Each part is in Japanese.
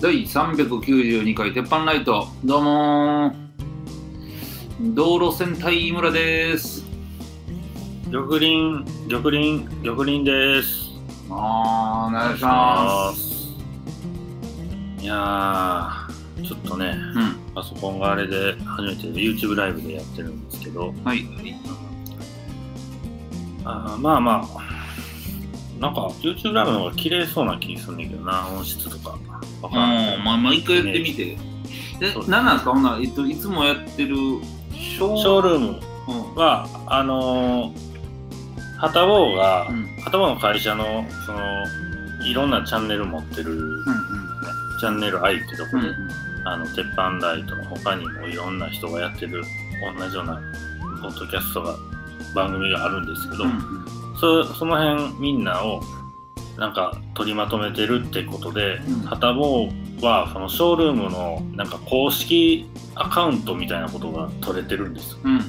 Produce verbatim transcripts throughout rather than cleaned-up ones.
だいさんびゃくきゅうじゅうにかい鉄板ライト、どうも道路戦隊井村です。緑林、緑林、緑林です。あー、お願いします。いやー、ちょっとね、うん、パソコンがあれで初めて YouTube ライブでやってるんですけど、はい、あまあまあなんか YouTube ライブの方が綺麗そうな気するんだけどな、音質とか。分からない。うん、まあ毎回やってみて。え、何なんですか、ほんなら、えっと、いつもやってるショー、ショールームは、うん、あのー、はたぼうが、はたぼうの会社の、その、いろんなチャンネル持ってる、うんうん、チャンネル愛ってとこで、うんうん、あの、鉄板ライトの他にもいろんな人がやってる、同じようなポッドキャストが、番組があるんですけど、うんうんそ, その辺みんなをなんか取りまとめてるってことで、はたぼうはそのショールームのなんか公式アカウントみたいなことが取れてるんですよ、うん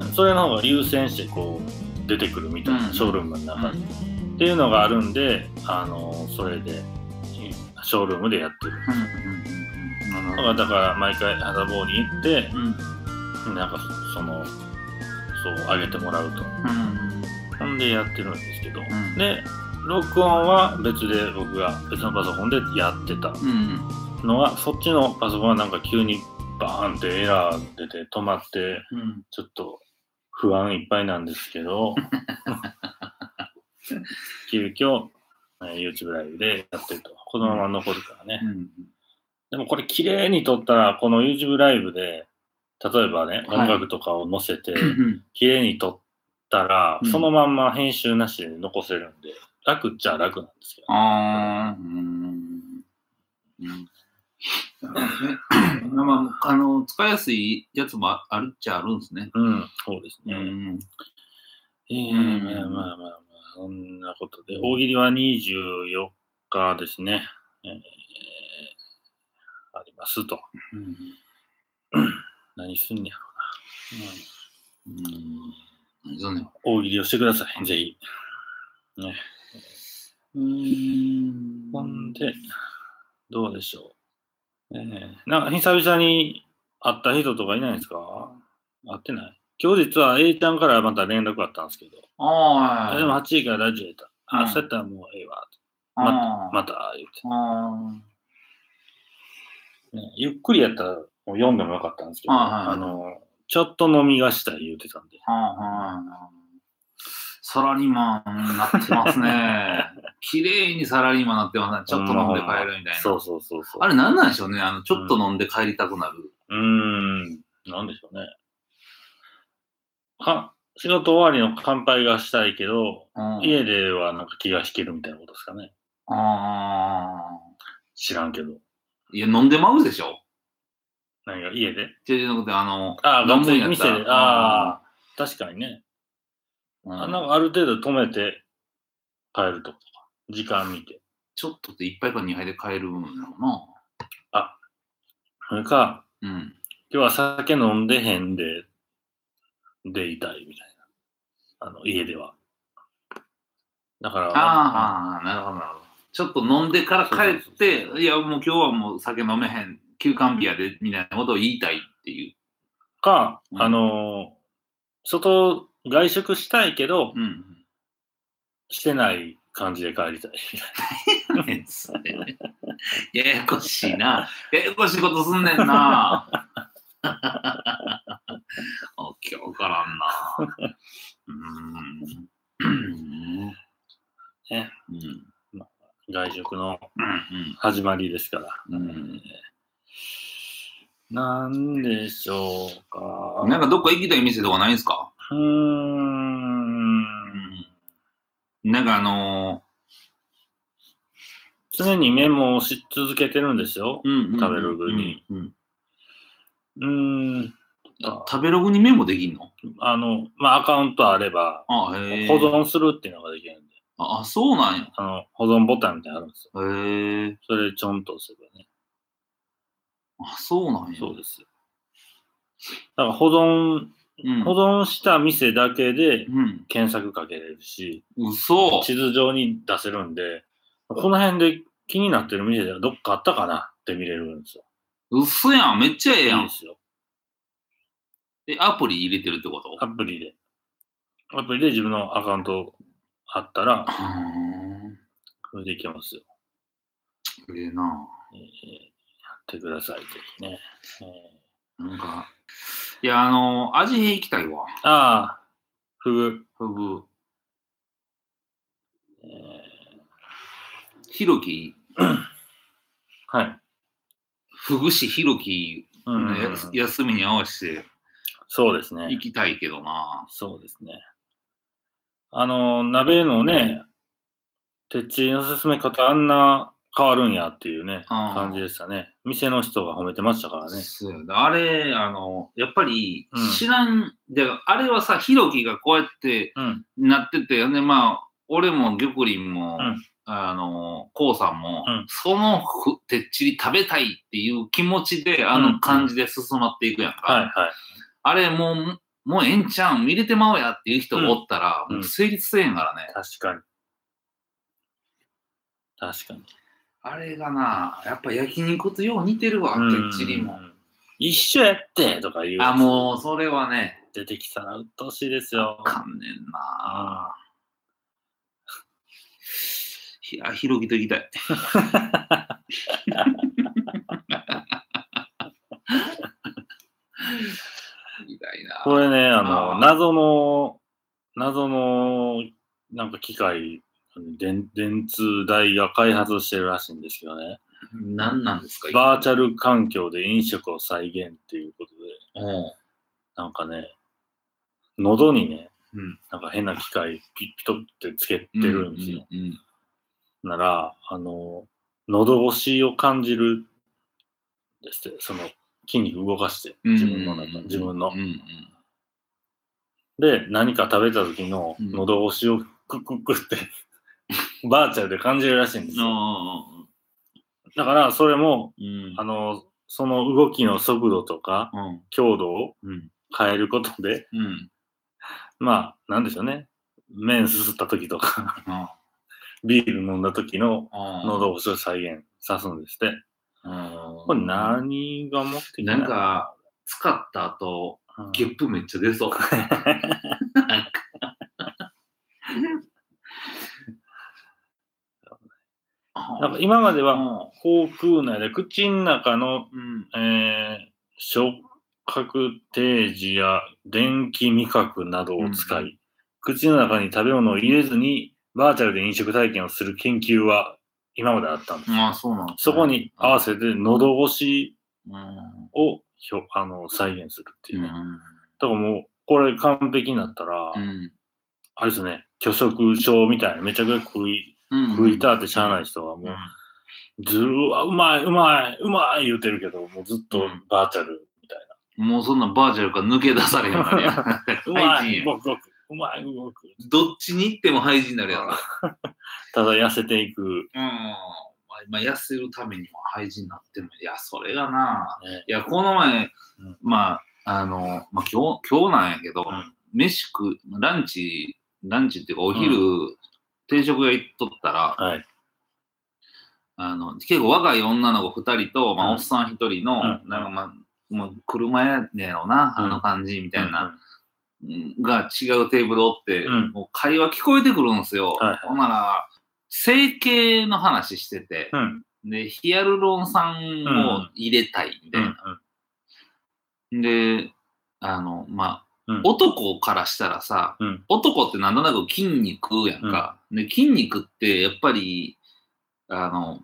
うん、それの方が優先してこう出てくるみたいな、うん、ショールームの中に、うん、っていうのがあるんで、あのそれでショールームでやってる、うんうんうん、だから毎回はたぼうに行って、うん、なんかそのそう上げてもらうと、うんでやってるんですけど、うん、で録音は別で僕が別のパソコンでやってたのが、うん、そっちのパソコンはなんか急にバーンってエラー出て止まって、うん、ちょっと不安いっぱいなんですけど急遽 YouTube ライブでやってるとこのまま残るからね、うん、でもこれ綺麗に撮ったらこの YouTube ライブで例えばね音楽とかを載せて、はい、綺麗に撮ってたら、うん、そのまんま編集なしで残せるんで楽っちゃ楽なんですよ、ね、あー、うーん、うん、まあ、あの使いやすいやつもあるっちゃあるんですね。うん、そうですね。うん、えー、うん、まあまあまあそんなことで大喜利はにじゅうよっかですね、えー、ありますと、うん、何すんねやろうな、うん、うんね、大喜利をしてください、ぜひ。ね、うーん、ほんで、どうでしょう。ね、なんか久々に会った人とかいないですか？会ってない？今日実は A ちゃんからまた連絡あったんですけど、あでもはちじからラジオやった。あ、そうやったらもうええわ。また、また言ってあ、ね。ゆっくりやったらもう読んでもよかったんですけど、あ、あのちょっと飲みがしたい言うてたんで。サラリーマンになってますね。綺麗にサラリーマンになってますね。ちょっと飲んで帰るみたいな。そうそうそうそう。あれなんなんでしょうね。あのちょっと飲んで帰りたくなる。うん、うーんなんでしょうね。か仕事終わりの乾杯がしたいけど、うん、家ではなんか気が引けるみたいなことですかね。あ知らんけど。いや飲んでまうでしょ。何が家でっていうので、あの、ああ、飲むんやったら。ああ、確かにね。うん、あ, なんかある程度止めて帰るとか、時間見て。ちょっとでいっぱいかにはいで帰るんだろうな。あ、それか、うん、今日は酒飲んでへんで、でいたいみたいな。あの、家では。だから。ああ、なるほど、なるほど。ちょっと飲んでから帰って、そうそうそうそういや、もう今日はもう酒飲めへん。休館日やでみたいなことを言いたいっていうか、うん、あの外外食したいけど、うん、してない感じで帰りたいみたいな。それややこしいな。ややこしいことすんねんな。おきょうからんな。うーんね、うんまあ、外食の始まりですから。うんうんなんでしょうか。なんかどっか行きたい店とかないんすか？うーん。なんかあのー、常にメモをし続けてるんですよ。うんうんうんうん、食べログに。うん、うん。うーん食べログにメモできんの？あの、まあ、アカウントあればあへ保存するっていうのができるんで。あ, あ、そうなんや。あの保存ボタンみたいなのあるんですよ。へえ。それちょんとすればね。あ、そうなんや。そうです。だから保存、うん、保存した店だけで検索かけれるし、うん、地図上に出せるんで、この辺で気になってる店ではどっかあったかなって見れるんですよ。うっそやん、めっちゃええやん。いいですよ。え、アプリ入れてるってこと？アプリで。アプリで自分のアカウントあったら、それでいけますよ。ええなぁ、えー。やってください、ぜひね。えー、なんか、いや、あのー、味変行きたいわ。ああ、フグ。フグ。えー、ひろき。はい。フグ市ひろきのや、うんうん、休みに合わせて、そうですね。行きたいけどな。そうですね。あの、鍋のね、てっちの進め方、あんな変わるんやっていうね、感じでしたね。店の人が褒めてましたからね。そうあれ、あの、やっぱり知らん、うん、であれはさ、ひろきがこうやってなってて、うん、ね、まあ、俺も玉林も、うん、あの、こうさんも、うん、そのてっちり食べたいっていう気持ちで、あの感じで進まっていくやんか。うんうん、はいはい。あれ、もう、もうええんちゃん、見れてまうやっていう人がおったら、うん、もう成立せえへんからね。確かに。確かに。あれがな、やっぱ焼肉とよう似てるわ、てっちりも。一緒やってとか言う。あ、もう、それはね。出てきたらうっとうしいですよ。わかんねんな。いや、ひろきと行きたい。これね、あのあ謎の謎のなんか機械、電通大が開発してるらしいんですけどね。何なんですか？バーチャル環境で飲食を再現っていうことで、うん、なんかね、喉にね、うん、なんか変な機械ピッピトってつけてるんですよ。うんうんうん、ならあの喉越しを感じるですって、その筋肉動かして自分の中、うんうん、自分の、うんうん、で何か食べた時の喉越しをクックックってバーチャルで感じるらしいんですよ。だからそれも、うん、あのその動きの速度とか、うん、強度を変えることで、うん、まあなんでしょうね、麺すすった時とか、うん、ビール飲んだ時の喉越しを再現さすんですって。うん、これ何が持ってきたの？なんか使った後、うん、ゲップめっちゃ出そう。なんか今までは口腔内で口の中の、うんえー、触覚提示や電気味覚などを使い、うん、口の中に食べ物を入れずにバーチャルで飲食体験をする研究は今まであったんです。ああ、そうなんですね。そこに合わせて喉越しをひょ、うん、あの再現するっていうね。うん、だからもうこれ完璧になったら、うん、あれですね、拒食症みたいなめちゃくちゃ食い、うんうん、食いたってしゃあない人はもう、うん、ずーわうまいうまいうまい言うてるけど、もうずっとバーチャルみたいな。うん、もうそんなバーチャルから抜け出されへんからや。うまいごくごくうまい動く。どっちに行っても廃人になるやろ。ただ痩せていく。うん。まあ、痩せるためにも廃人になっても、いや、それがな、ね。いや、この前、うん、まあ、あの、まあ、今日、今日なんやけど、うん、飯食、ランチ、ランチっていうか、お昼、うん、定食屋行っとったら、はい、あの、結構若い女の子ふたりと、まあ、おっさんひとりの、うん、なんかまあ、もう車やねやろな、うん、あの感じみたいな。うんうんが違うテーブルおって、うん、もう会話聞こえてくるんですよ。はいはい、ほんなら整形の話してて、うん、でヒアルロン酸を入れたいみたいな。うんうん、で、あのまあ、うん、男からしたらさ、うん、男ってなんとなく筋肉やんか、うん。で筋肉ってやっぱりあの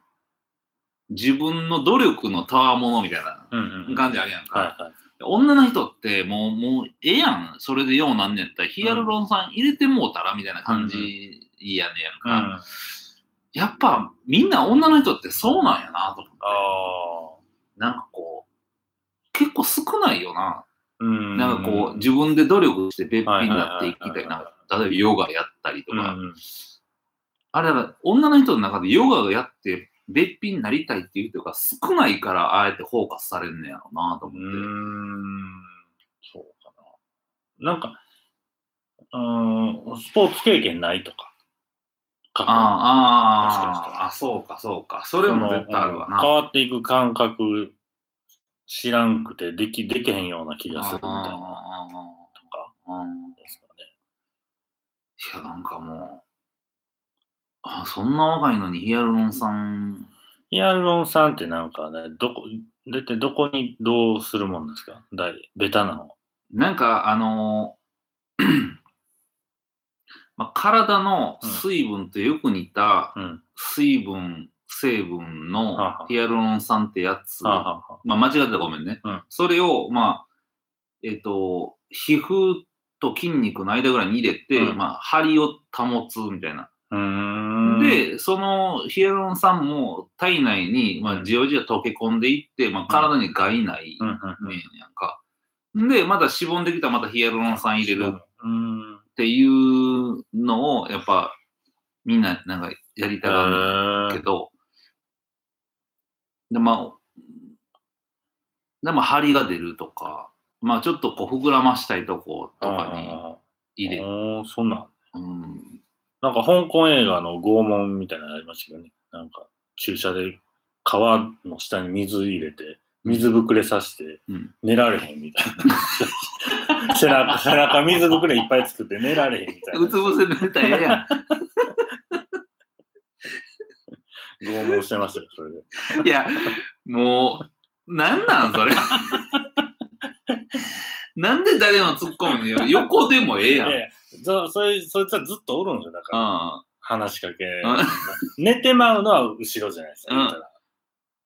自分の努力の賜物みたいな感じあるやんか。うんうんはいはい女の人ってもう、もうええやん。それでようなんねんったら、ヒアルロン酸入れてもうたらみたいな感じやねんやんか、うんうん。やっぱみんな女の人ってそうなんやなと思って。あなんかこう、結構少ないよな。うんなんかこう、自分で努力してべっぴんになっていきたいな。例えばヨガやったりとか。うんうん、あれは女の人の中でヨガをやって、べっぴんになりたいっていう人が少ないから、ああやってフォーカスされるんやろうなと思って。うーん、そうかな。なんか、うーん、スポーツ経験ないとか、かな。ああ、あそうかそうか。それも絶対あるわな。変わっていく感覚知らんくてできできへんような気がするみたいなとかですかね。いやなんかもうあそんな若いのにヒアルロン酸。ヒアルロン酸ってなんかねどこ出てどこにどうするもんですか。だいベタなの。なんかあのー。まあ、体の水分とよく似た水分、うん、成分のヒアルロン酸ってやつ、はははまあ、間違ってたらごめんね、うん、それを、まあえっと、皮膚と筋肉の間ぐらいに入れて、うんまあ、張りを保つみたいな。うーんでそのヒアルロン酸も体内に、まあ、じわじわ溶け込んでいって、まあ、体に害ないなんか、うん、でまたしぼんできたらまたヒアルロン酸入れる、うんっていうのをやっぱみんななんかやりたがるけど、でまあでも張りが出るとか、まあちょっとこう膨らましたいとことかに入れる。そんな。うん。なんか香港映画の拷問みたいなのありましたよね。なんか注射で川の下に水入れて。水ぶくれさして寝られへんみたいな、うん、背中、背中水ぶくれいっぱい作って寝られへんみたいなうつ伏せ寝たらええやん拷問してましたよそれで。いやもうなんなんそれなんで誰も突っ込むのよ横でもええやん。いやいや そ, そ, いそいつはずっとおるんじゃなから、うん、話しかけ寝てまうのは後ろじゃないですか、うん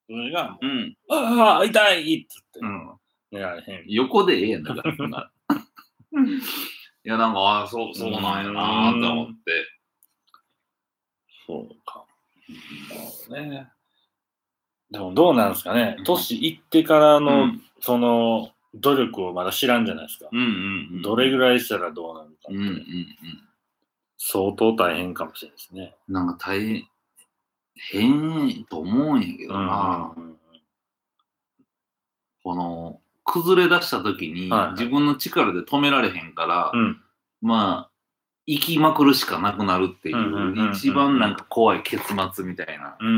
それが、うん、ああ、痛いって言って、うん、寝られへん。横でええやんだから、そんな。いや、なんか、ああ、そう、そうなんやなーって思って。そうか。そうね。でも、どうなんですかね。年いってからの、うん、その、努力をまだ知らんじゃないですか。うんうんうん、どれぐらいしたらどうなるかって、うんうんうん。相当大変かもしれないですね。なんか大変。変と思うんやけどな、うん、この崩れ出した時に自分の力で止められへんから、はいはい、まあ生きまくるしかなくなるっていう一番なんか怖い結末みたいな、うんうん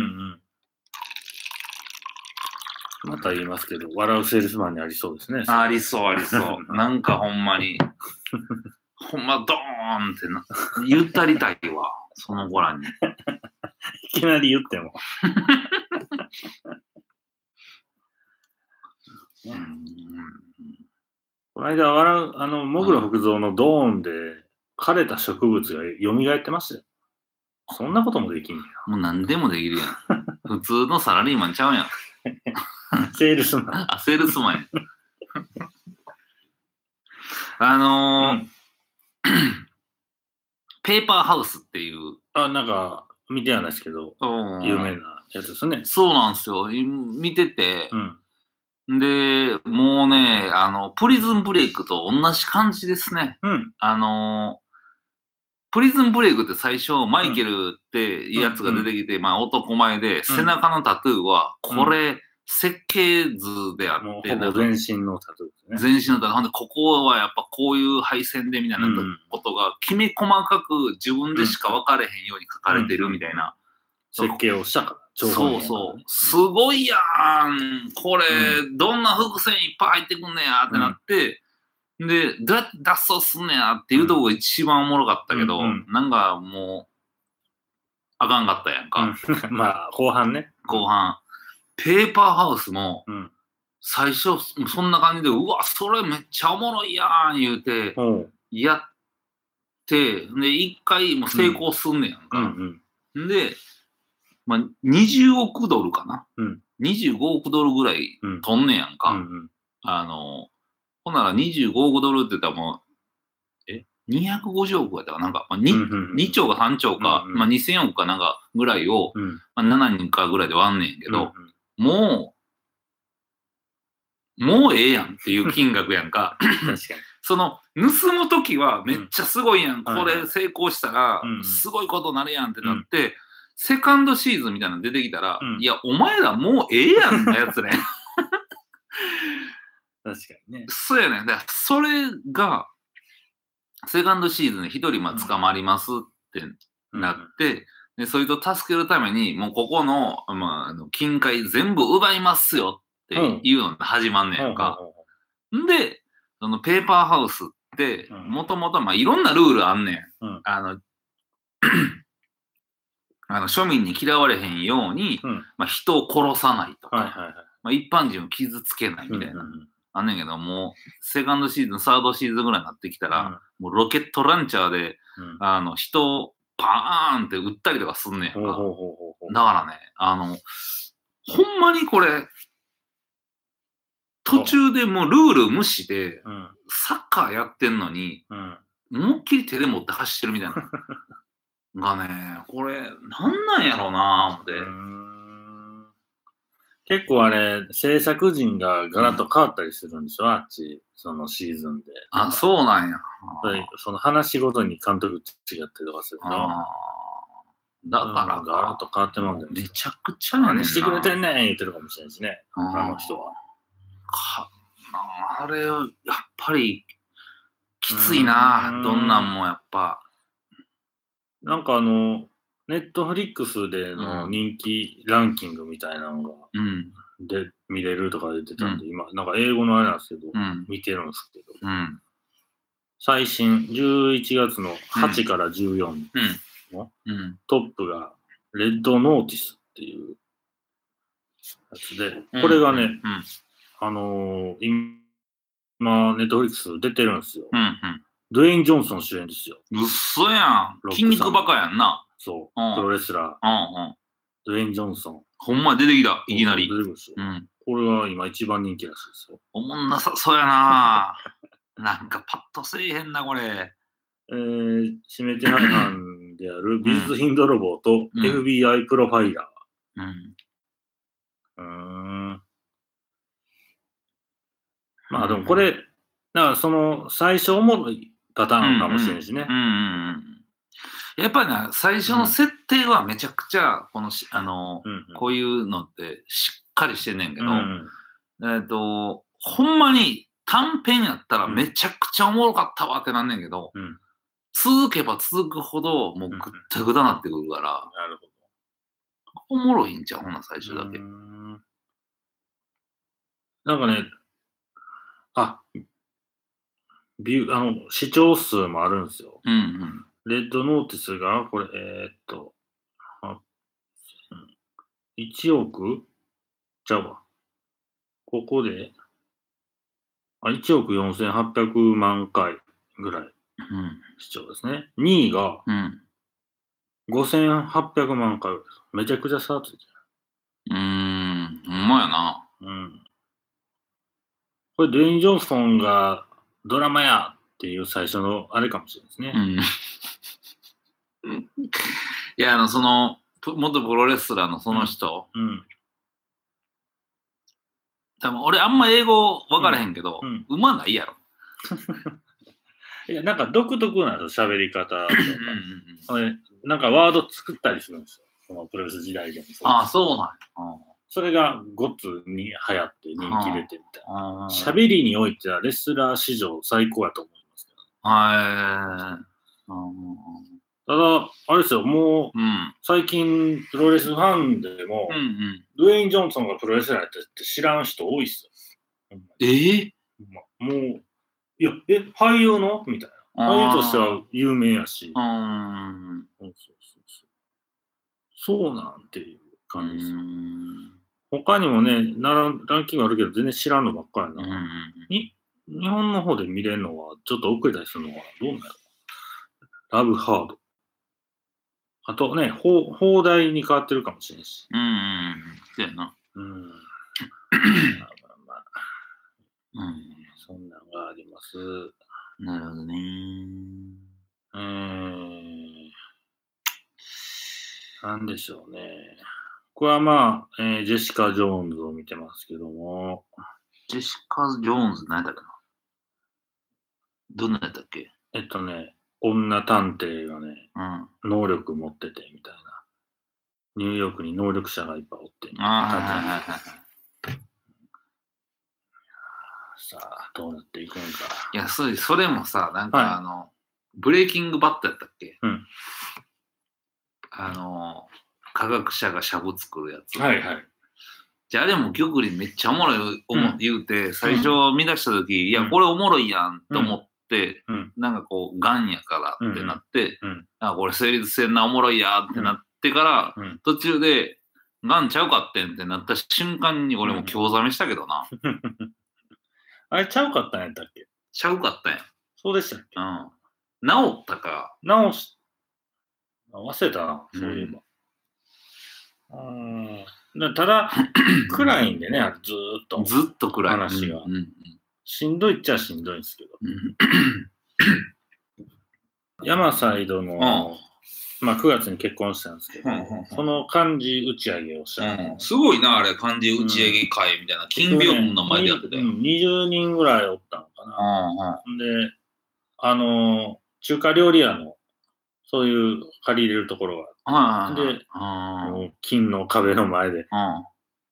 うん、また言いますけど笑うセールスマンにありそうですね。ありそうありそうなんかほんまにほんまドーンってな言ったりたいわその子らにいきなり言っても、うん、この間笑うあのもぐろ福蔵のドーンで枯れた植物が蘇ってましたよ。そんなこともできんや。もう何でもできるやん。普通のサラリーマンちゃうやん。セールスマン。あ、セールスマンや。あのーうん、ペーパーハウスっていうあなんか。見てはないですけど、うん、有名なやつですね。そうなんですよ。見てて、うん、で、もうね、あのプリズンブレイクと同じ感じですね。うん、あのプリズンブレイクって最初マイケルってやつが出てきて、うん、まあ男前で、うん、背中のタトゥーはこれ、うん、設計図であって、ほぼ全身のタトゥーですね。全身のタトゥー。なんでここはやっぱこういう配線でみたいなことが、きめ細かく自分でしか分かれへんように書かれてるみたいな。うんうん、設計をしたから。そうそう。すごいやんこれ、うん、どんな伏線いっぱい入ってくんねやってなって、うん、で、どうやって脱走すんねやっていうとこが一番おもろかったけど、うんうん、なんかもう、あかんかったやんか。うん、まあ、後半ね。後半。ペーパーハウスも最初そんな感じで、うん、うわそれめっちゃおもろいやん言うてやって、うん、で一回も成功すんねやんか、うんうん、で、まあ、にじゅうおくドルかな、うん、にじゅうごおくドルぐらいとんねやんか、うんうんうん、あのほんならにじゅうごおくドルって言ったらもうえにひゃくごじゅうおくやったかなんか、まあ 2, うんうんうん、にちょうかさんちょうか、うんうんまあ、にせんおくかなんかぐらいを、うんまあ、しちにんかぐらいで割んねんけど、うんうんもう、もうええやんっていう金額やんか。確かに。その、盗むときはめっちゃすごいやん。うん、これ成功したら、すごいことになるやんってなって、うん、セカンドシーズンみたいなの出てきたら、うん、いや、お前らもうええやんなやつね。確かにね。そうやね。だからそれが、セカンドシーズンで一人まあ捕まりますってなって、うんで、そいつを助けるために、もうここの、まあ、あの金塊全部奪いますよっていうのが始まんねやんか。うん、で、そのペーパーハウスって、もともと、まあ、いろんなルールあんねん。うん、あのあの庶民に嫌われへんように、うん、まあ、人を殺さないとか、はいはいはい、まあ、一般人を傷つけないみたいな、うんうん、あんねんけど、もうセカンドシーズンサードシーズンぐらいになってきたら、うん、もうロケットランチャーで、うん、あの人をパーンって撃ったりとかすんねんか、うん、だからね、あのほんまにこれ途中でもうルール無視で、うん、サッカーやってんのに、うん、思いっきり手で持って走ってるみたいながね、これなんなんやろうなぁ思って。結構あれ制作陣がガラッと変わったりするんでしょ、うん、あっちそのシーズンで。あ、そうなんや。その話ごとに監督違ったりとかするの。あ、だからガラッと変わってもんね。めちゃくちゃなね。何してくれてんねん言ってるかもしれないしね。あの人は。か、あれやっぱりきついなぁ。どんなんもやっぱ。なんかあの、ネットフリックスでの人気ランキングみたいなのが、うん、で見れるとか出てたんで、うん、今、なんか英語のあれなんですけど、うん、見てるんですけど、うん、最新、じゅういちがつのはちからじゅうよんの、うんうん、トップが、レッドノーティスっていうやつで、これがね、うんうん、あのー、今、ネットフリックス出てるんですよ。うんうん、ドウェイン・ジョンソン主演ですよ。うっそやん。筋肉バカやんな。そう、うん。プロレスラー。うんうん。ドウェイン・ジョンソン。ほんま出てきた、いきなり。出てくるでしょ。うん。これは今一番人気らしいですよ。おもんなさそうやな。なんかパッとせえへんな、これ。えー、指名手配犯である美術品泥棒と エフビーアイ プロファイラー。うん。うーん。まあでもこれ、だからその最初も、パターンかもしれないしね。うんうんうん、やっぱりね、最初の設定はめちゃくちゃこの、あの、うんうん、こういうのってしっかりしてんねんけど、うんうん、えっとほんまに短編やったらめちゃくちゃおもろかったわってなんねんけど、うん、続けば続くほどもうぐったぐたなってくるから、うんうん、なるほど、おもろいんちゃうほんな最初だけ。うん、なんかね、あ。ビュー、あの、視聴数もあるんですよ。うんうん。レッドノーティスが、これ、えー、っと、いちおくじゃあ、ここで、あ、いちおくよんせんはっぴゃくまんかいぐらい視聴ですね。うん、にいが、うん、ごせんはっぴゃくまんかいです。めちゃくちゃ差ついてる。うーん、ほんまやな。うん。これ、ドウェイン・ジョンソンが、ドラマやっていう最初のあれかもしれないですね。うん、いや、あの、その、元プロレスラーのその人、うんうん、多分俺あんま英語分からへんけど、うんうん、うまないやろ。いや、なんか独特な喋り方とか、うんうんうん、なんかワード作ったりするんですよ。そのプロレス時代でも。ああ、そうなんや。それがゴッツに流行って人気出てみたいな。喋りにおいてはレスラー史上最高やと思いますけど。あただ、あれですよ、もう、うん、最近プロレスファンでも、うんうん、ドウェイン・ジョンソンがプロレスラーやってって知らん人多いっすよ。えーま、もう、いや、え、俳優のみたいな。俳優としては有名やし。あそうそうそう。そうなんていう感じですよ。他にもね、ランキングあるけど全然知らんのばっかりな、うんうんうん。日本の方で見れるのは、ちょっと遅れたりするのはどうなの？ラブハード。あとね、放題に変わってるかもしれないし。うんうん。そうやな。うん。まあまあまあ。うん。そんなんがあります。なるほどね。うーん。なんでしょうね。これはまあ、えー、ジェシカ・ジョーンズを見てますけども。ジェシカ・ジョーンズ何だっけな？どんなやったっけ？えっとね、女探偵がね、うん、能力持っててみたいな。ニューヨークに能力者がいっぱいおってみたいな。さあ、どうなっていくのか。いや、それ、それもさ、なんかあの、はい、ブレイキングバッドやったっけ？うん。あの科学者がシャブ作るやつ、はいはい、じゃああれも玉林めっちゃおもろい、うん、言うて最初見出した時、うん、いやこれおもろいやんと思って、うん、なんかこうがんやからってなって、うんうん、なんかこれ成立せんなおもろいやってなってから、うんうん、途中でがんちゃうかってんってなった瞬間に俺も興ざめしたけどな、うん、あれちゃうかったんやったっけちゃうかったんやそうでしたっけ、うん、治ったか治し忘れたな、そういえば。うん、あただ、暗いんでね、ずっと。ずっと暗い。話が、うんうん。しんどいっちゃしんどいんですけど。うん、山サイドの、うん、まあくがつに結婚したんですけど、うんうんうん、その漢字打ち上げをした、うん。すごいな、あれ、漢字打ち上げ会みたいな、うん、金屏風の前でやってたよ、うん。にじゅうにんぐらいおったのかな。うんうん、で、あの、中華料理屋の、そういう借り入れるところがあって、で、あ金の壁の前で、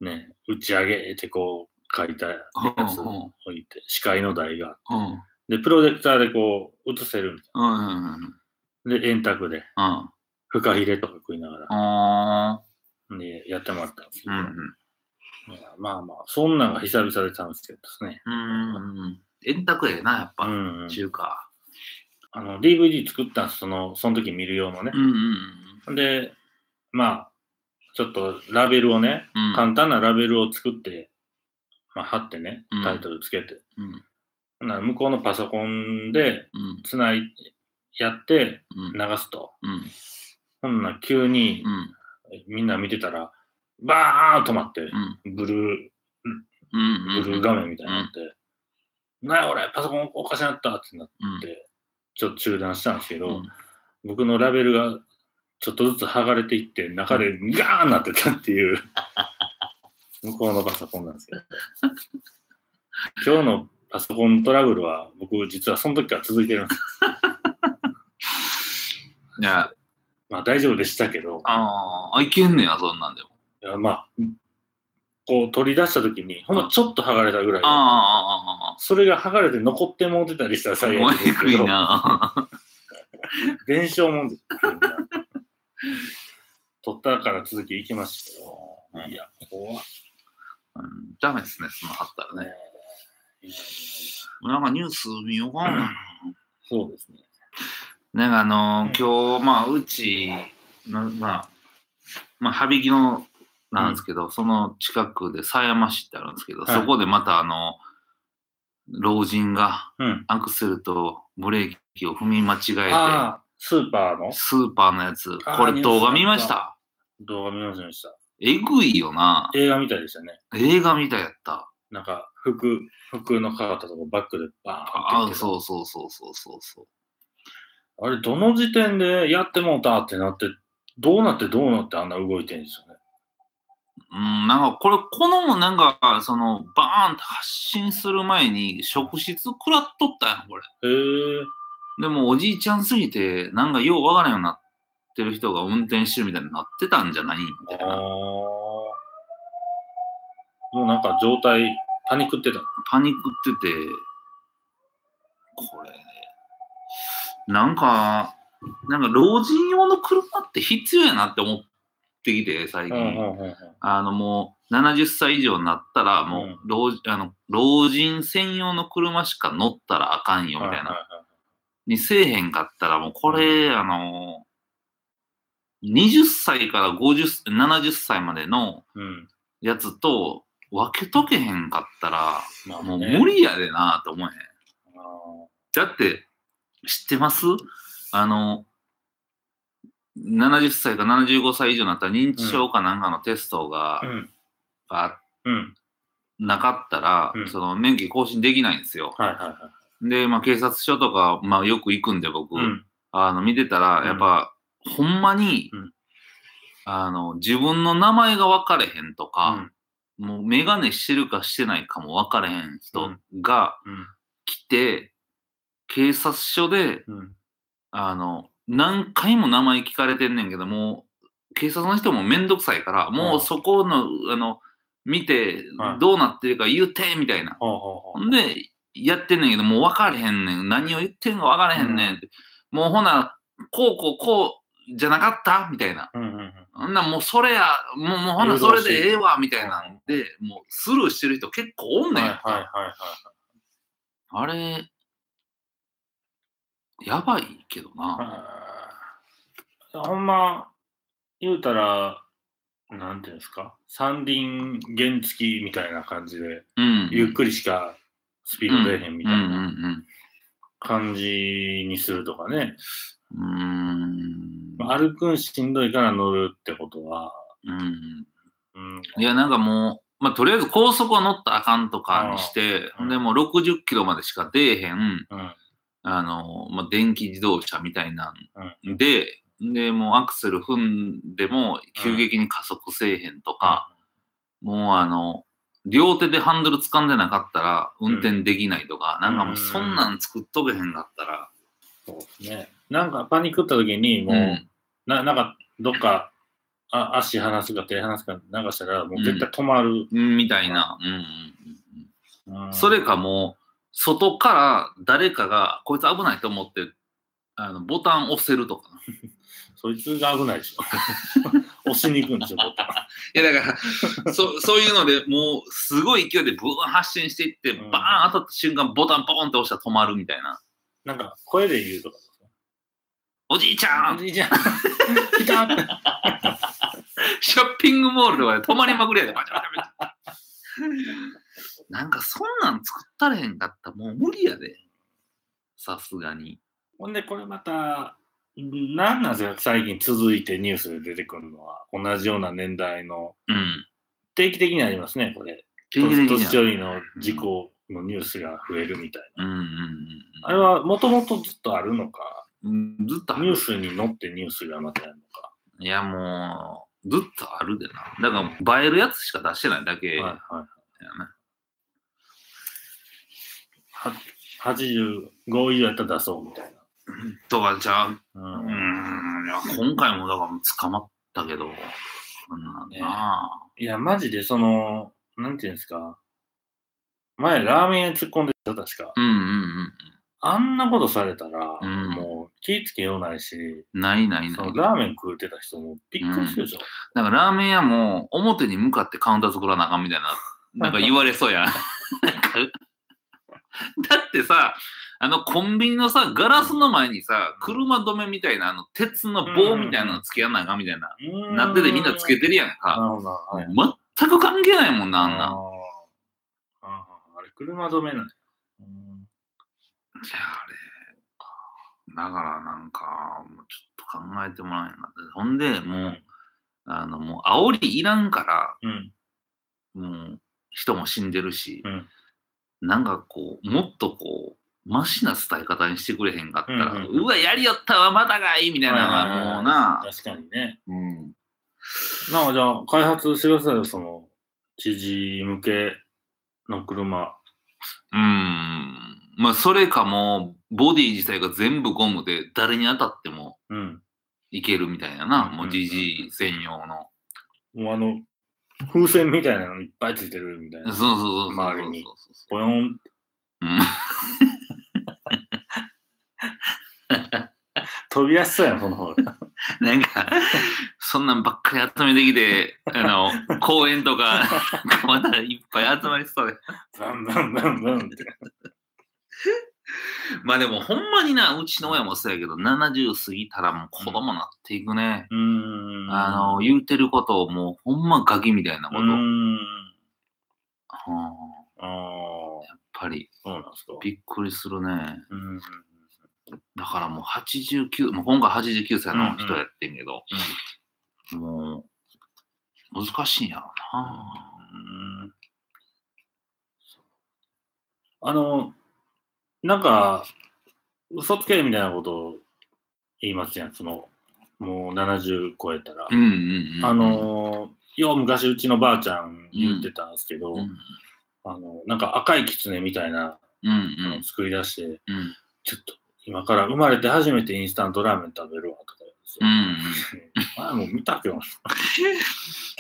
ね、打ち上げってこう書いたやつを置いて、司会の台があって、で、プロジェクターでこう映せるみたいな。で、円卓で、フカヒレとか食いながら、ね、やってもらったんですけど、うんうん、まあまあ、そんなんが久々で楽しかったですね。円卓やな、やっぱ、うんうん、中華。あの ディーブイディー 作ったんです、その、その時見る用のね、うんうんうん。で、まあ、ちょっとラベルをね、うん、簡単なラベルを作って、まあ、貼ってね、タイトルつけて。うん、なんか向こうのパソコンで、つない、うん、やって、流すと。うん、そんな急に、うん、みんな見てたら、バーン止まって、うん、ブルー、うん、ブルー画面みたいになって、うん、なや俺、パソコンおかしなったってなって、うんちょっと中断したんですけど、うん、僕のラベルがちょっとずつ剥がれていって中でガーンなってたっていう向こうのパソコンなんですけど今日のパソコントラブルは僕実はその時から続いてるんですいやまあ大丈夫でしたけどああいけんねやそんなんでもいやまあこう取り出した時にほんのちょっと剥がれたぐらいあそれが剥がれて残ってもうてたりしたら最悪ですけど伝承もんです取ったから続きいきましたけどいや怖っ、うん、ダメですねその貼ったらね、えー、なんかニュース見ようかなそうですねなんかあのーうん、今日まあうちのまあまあ羽引きのなんですけど、うん、その近くで狭山市ってあるんですけど、はい、そこでまたあの老人がアクセルとブレーキを踏み間違えて、うん、スーパーのスーパーのやつこれ動画見ました動画見ましたえぐいよな映画みたいでしたね映画みたいやったなんか服服のかかったとこバックでバーンってそうそうそうそうそうそうあれどの時点でやってもうたってなってどうなってどうなってあんな動いてんですよねうん、なんかこれこのなんかそのバーンって発信する前に職質食らっとったやんこれへえでもおじいちゃんすぎてなんかようわからんようになってる人が運転してるみたいになってたんじゃないみたいなあもうなんか状態パニックってたパニックっててこれなんかなんか老人用の車って必要やなって思ってってきて最近、うんうんうんうん、あのもうななじゅっさい以上になったらもう、うん、老, あの老人専用の車しか乗ったらあかんよみたいな、はいはいはい、にせえへんかったらもうこれ、うん、あのにじゅっさいからごじゅう ななじゅっさいまでのやつと分けとけへんかったら、うん、もう無理やでなと思えへん、うん、だって知ってますあのななじゅっさいかななじゅうごさい以上になったら認知症かなんかのテストが、うん、あ、うん、なかったら、うん、その免許更新できないんですよ、はいはいはい、で、まあ、警察署とか、まあ、よく行くんで僕、うん、あの見てたらやっぱ、うん、ほんまに、うん、あの自分の名前が分かれへんとか、うん、もう眼鏡してるかしてないかも分かれへん人が来て、うんうん、警察署で、うん、あの何回も名前聞かれてんねんけどもう警察の人もめんどくさいからもうそこの、うん、あの見てどうなってるか言うてみたいな、うん、でやってんねんけどもう分かれへんねん何を言ってんか分かれへんねん、うん、もうほなこうこうこじゃなかったみたいな。うんうんうん、なもうそれや、もうもうほんなそれでええわみたいなんで、もうスルーしてる人結構おんねん。はいはいはいはい、あれやばいけどな。ほんま言うたらなんていうんですか、三輪原付きみたいな感じで、うん、ゆっくりしかスピード出へんみたいな感じにするとかね。うーん、歩くんしんどいから乗るってことは、うんうん、いやなんかもう、まあ、とりあえず高速は乗ったらあかんとかにして、うん、でもろくじゅっキロまでしか出えへん、うん、あの、まあ、電気自動車みたいなんで、うん、でもうアクセル踏んでも急激に加速せえへんとか、うん、もうあの両手でハンドル掴んでなかったら運転できないとか、うん、なんかもうそんなん作っとけへんかったら、そうですね。なんかパニックった時にもう、うん、な, なんかどっかあ足離すか手離すかなんかしたらもう絶対止まる、うん、みたいな、うんうんうん、それかもう外から誰かがこいつ危ないと思ってあのボタン押せるとかそいつが危ないでしょ押しに行くんですよボタンいやだからそ, そういうのでもうすごい勢いでブーン発進していって、うん、バーン当たった瞬間ボタンポーンって押したら止まるみたいな、なんか声で言うとかおじいちゃん、おじいちゃん来たショッピングモールとかで泊まりまくれやでバチャバチャバチャなんかそんなん作ったれへんかったらもう無理やで、さすがに。ほんでこれまたなんなんですか、最近続いてニュースで出てくるのは同じような年代の、うん、定期的にありますねこれ、年寄りの事故のニュースが増えるみたいな、うんうんうんうん、あれはもともとずっとあるのか、ずっとニュースに載ってニュースがまたやるのか。いやもうずっとあるでな。だから映えるやつしか出してないだけやね。はいはい、はちじゅうご以上やったら出そうみたいな。とかじゃあ、うん、うーん、いや今回もだから捕まったけど、なんだな。いやマジでそのなんていうんですか、前ラーメン屋に突っ込んでた確か。うんうんうん。あんなことされたら、うん、もう気ぃつけようないし、ないないない。そのラーメン食うてた人もびっくりするでしょ、うん。だからラーメン屋も表に向かってカウンター作らなあかんみたいな、なんか言われそうやん。だってさ、あのコンビニのさ、ガラスの前にさ、車止めみたいな、あの鉄の棒みたいなのつけやんなあかんみたいな、うん、なっててみんなつけてるやんか。なるほど、はい。全く関係ないもんな、あんな。ああ、あれ車止めない。うん、いやあれだからなんかもうちょっと考えてもらえないな。ほんでもう、うん、あのもう煽りいらんから、うん、もう人も死んでるし、うん、なんかこうもっとこうマシな伝え方にしてくれへんかったら、うんうんうん、うわやりよったわまたがいいみたいなのはもうな、確かにね、うん、なんかじゃあ開発してくださいよ、その知事向けの車。うーん、まあ、それかもボディ自体が全部ゴムで誰に当たってもいけるみたいなな、うん、もうジジイ専用の、うん、もうあの風船みたいなのいっぱいついてるみたいな、そうそうそう、周りにポヨン、うん、飛びやすそうやんその方がなんかそんなんばっかり集めてきてあの公園とかまたいっぱい集まりそうでバンバンバンバンってまあでもほんまにな、うちの親もそうやけどななじゅう過ぎたらもう子供なっていくね、うん、あの言うてることをもうほんまガキみたいなこと、うん、はあ、あやっぱりそうなんですか、びっくりするね、うん、だからもうはちじゅうきゅう、もう今回はちじゅうきゅうさいの人やってんけど、うんうん、もう難しいんやろうな、うん、あのなんか、嘘つけみたいなことを言いますやん、その、もうななじゅう超えたら。うんうんうんうん、あの、よう昔うちのばあちゃん言ってたんですけど、うん、あの、なんか赤いキツネみたいなのを作り出して、うんうん、ちょっと今から生まれて初めてインスタントラーメン食べるわとか言うんですよ。うんうん、前も見たけどな。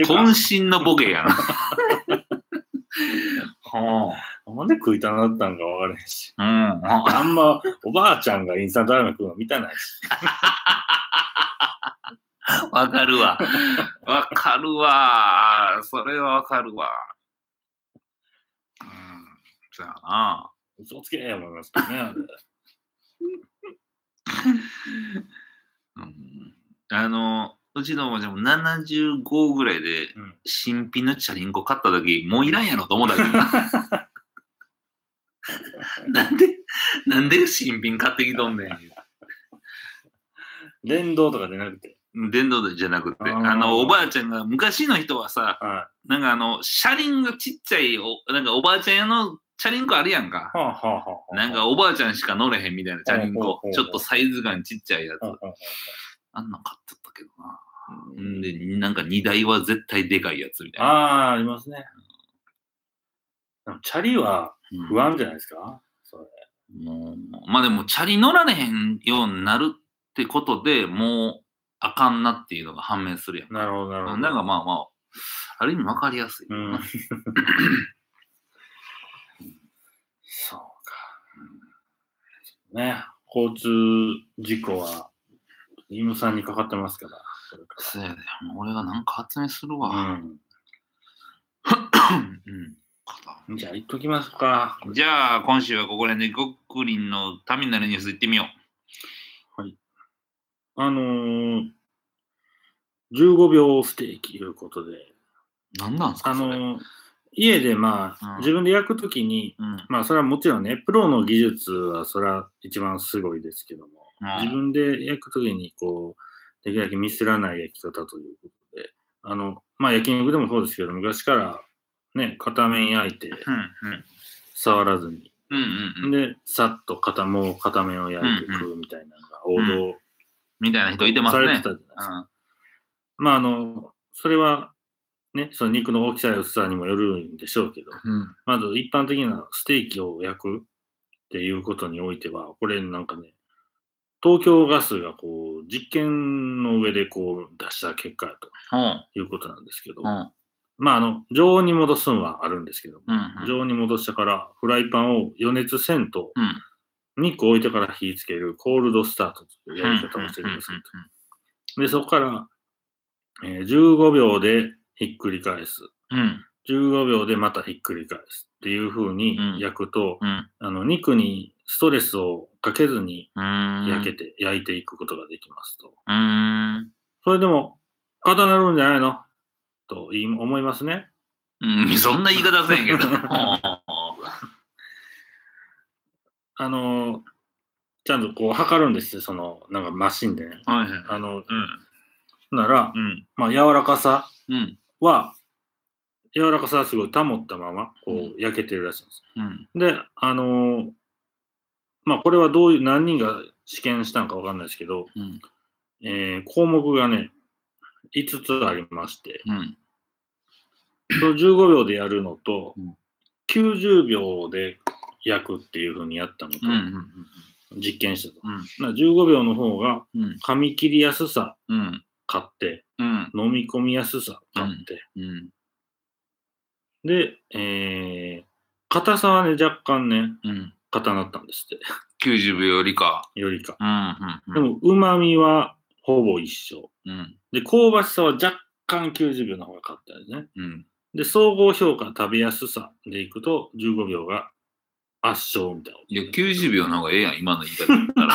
渾身のボケやな。はあ、なんで食いたなったんか分からへんし、うん、あんまおばあちゃんがインスタントラーメン食うの見たないしわかるわ。わかるわ。それはわかるわ。うん、そうやな。嘘つけやばいですかね。うん、あの、うちのおもちゃもななじゅうごぐらいで新品のチャリンコ買ったとき、うん、もういらんやろと思ったけどな。なんで、なんで新品買ってきとんねん。電動とかじゃなくて。電動じゃなくて。あ, あの、おばあちゃんが、昔の人はさ、はい、なんかあの、車輪がちっちゃいお、なんかおばあちゃんのチャリンコあるやんか、はあはあはあ。なんかおばあちゃんしか乗れへんみたいなチャリンコ。はあはあはあ、ちょっとサイズ感ちっちゃいやつ。はあはあはあ、あんなん買っとったけどな。うん、で、なんか荷台は絶対でかいやつみたいな。ああ、ありますね。うん、チャリは不安じゃないですか、うん、それ。もう、まあでも、チャリ乗られへんようになるってことでもうあかんなっていうのが判明するやん。なるほど、なるほど。なんかまあまあ、ある意味分かりやすい。うん、そうか。ね、交通事故は、イムさんにかかってますから。それから。そうやで、俺がなんか発明するわ。うん。うんじゃあ、行っときますか。じゃあ、今週はここら辺でごっくりんのターミナルニュース行ってみよう。はい。あのー、じゅうごびょうステーキいうことで。何なんですか、あのー、家でまあ、うん、自分で焼くときに、うん、まあ、それはもちろんね、プロの技術はそれは一番すごいですけども、うん、自分で焼くときに、こう、できるだけミスらない焼き方ということで、あの、まあ、焼肉でもそうですけど、昔から、ね、片面焼いて、うんうん、触らずに、うんうんうん、でさっと片もう片面を焼いて食うみたいなのが王道、うんうん、みたいな人いてますね。されてたじゃないですか。うん、まああのそれはね、その肉の大きさや薄さにもよるんでしょうけど、うん、まず一般的なステーキを焼くっていうことにおいては、これなんかね、東京ガスがこう実験の上でこう出した結果ということなんですけど。うんうんまあ、あの常温に戻すのはあるんですけど、うんうん、常温に戻したからフライパンを予熱せんと、うん、日光置いてから火つけるコールドスタートというやり方をしてくださいと、うんうんうん、でそこから、えー、じゅうごびょうでひっくり返す、うん、じゅうごびょうでまたひっくり返すっていう風に焼くと、うんうん、あの肉にストレスをかけずに焼けて焼いていくことができますと。うーんそれでも固なるんじゃないのと思いますね。うん、そんな言い方せんけど。あのちゃんとこう測るんですよ、そのなんかマシンでね。はいはい、あの、うん、なら、うん、まあ柔らかさは、うん、柔らかさはすごい保ったままこう、うん、焼けてるらしいんです。うん、で、あのまあこれはどういう何人が試験したのかわかんないですけど、うんえー、項目がね。いつつありまして、うん、そのじゅうごびょうでやるのと、うん、きゅうじゅうびょうで焼くっていう風にやったのと、うんうんうん、実験したと、うん、じゅうごびょうの方が噛み切りやすさ買って、うん、飲み込みやすさ買って、うんうん、で、えー、硬さはね若干ね、うん、硬なったんですってきゅうじゅうびょうよりかよりか、うんうんうん、でも旨味はほぼ一緒、うん、で香ばしさは若干きゅうじゅうびょうの方が勝ったんですね、うん、で総合評価食べやすさでいくとじゅうごびょうが圧勝みたいな。いやきゅうじゅうびょうの方がええやん今の言い方だったら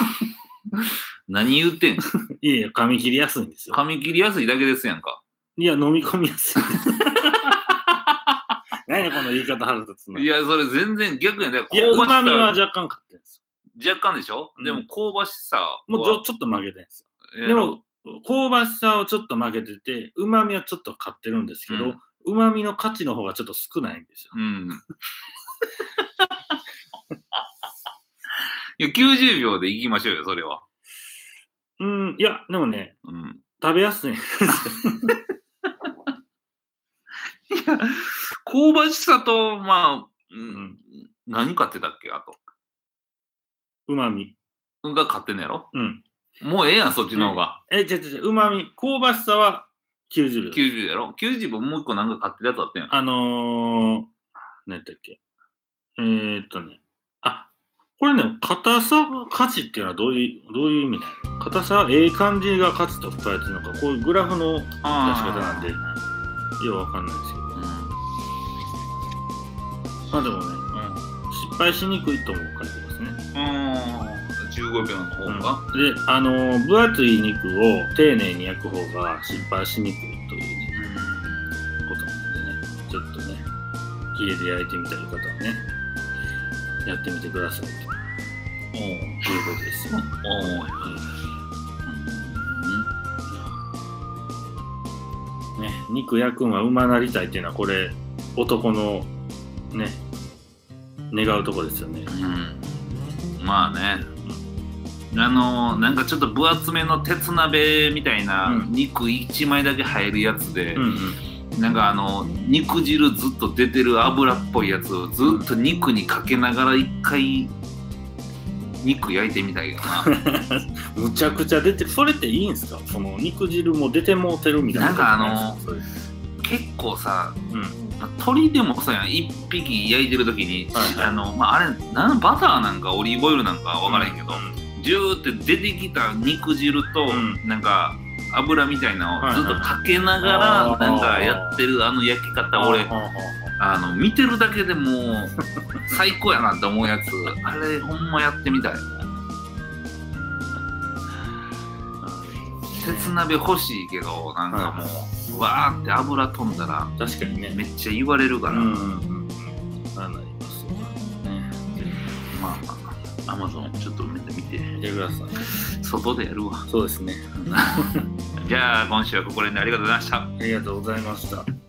何言うてんの。いやいや噛み切りやすいんですよ。噛み切りやすいだけですやんか。いや飲み込みやすい何やこの言い方腹立つの。いやそれ全然逆やん。だから香ばしさは若干勝ってるんですよ。若干でしょ、うん、でも香ばしさはもうちょ、ちょっと負けてるんですよ。でも香ばしさをちょっと負けててうまみはちょっと買ってるんですけどうまみの価値の方がちょっと少ないんですよ、うん、いやきゅうじゅうびょうでいきましょうよそれは。うんいやでもね、うん、食べやすいいや香ばしさとまあ、うん、何買ってたっけあとうまみが買ってんのやろ。うんもうええやん、そっちの方が。え、違う違う、うまみ、香ばしさはきゅうじゅうびょう。きゅうじゅうびょうやろ ?きゅうじゅうびょうもう一個なんか買ってるやつあったやん。あのー、何やったっけえー、っとね、あ、これね、硬さが勝ちっていうのはどういう、どういう意味なの？硬さ、ええ感じが勝つと書かれてるのか、こういうグラフの出し方なんで、ようわかんないですけど、うん、まあでもね、うん、失敗しにくいとも書いてますね。うん、じゅうごびょうの方が、うん、で、あの分厚い肉を丁寧に焼く方が失敗しにくいという、ね、うん、ことなんでね、ちょっとね、家で焼いてみたい方はね、やってみてくださいと。おー、いうことですよね。おー、うん、ね、肉焼くんは馬なりたいっていうのはこれ男のね願うとこですよね。うん、まあね、あのなんかちょっと分厚めの鉄鍋みたいな肉いちまいだけ入るやつで。うんうん、なんかあの肉汁ずっと出てる油っぽいやつをずっと肉にかけながら一回肉焼いてみたいよな。むちゃくちゃ出て、それっていいんですか？その肉汁も出てもうてるみたいな。なんかあの結構さ、うん、鶏でもさ一匹焼いてる時に、はいはい、あのまああれなんバターなんかオリーブオイルなんかわからへんけど、うん、ジューって出てきた肉汁と、うん、なんか。油みたいなのをずっとかけながらなんかやってるあの焼き方、俺あの見てるだけでもう最高やなって思うやつ、あれほんまやってみたい。鉄鍋欲しいけど、なんかもうわーって油飛んだら確かにねめっちゃ言われるから、うんうん、あなりますよね。まあまあアマゾンちょっと見てみて見てください。外でやるわ。そうですね。じゃあ今週はここら辺でありがとうございました。ありがとうございました。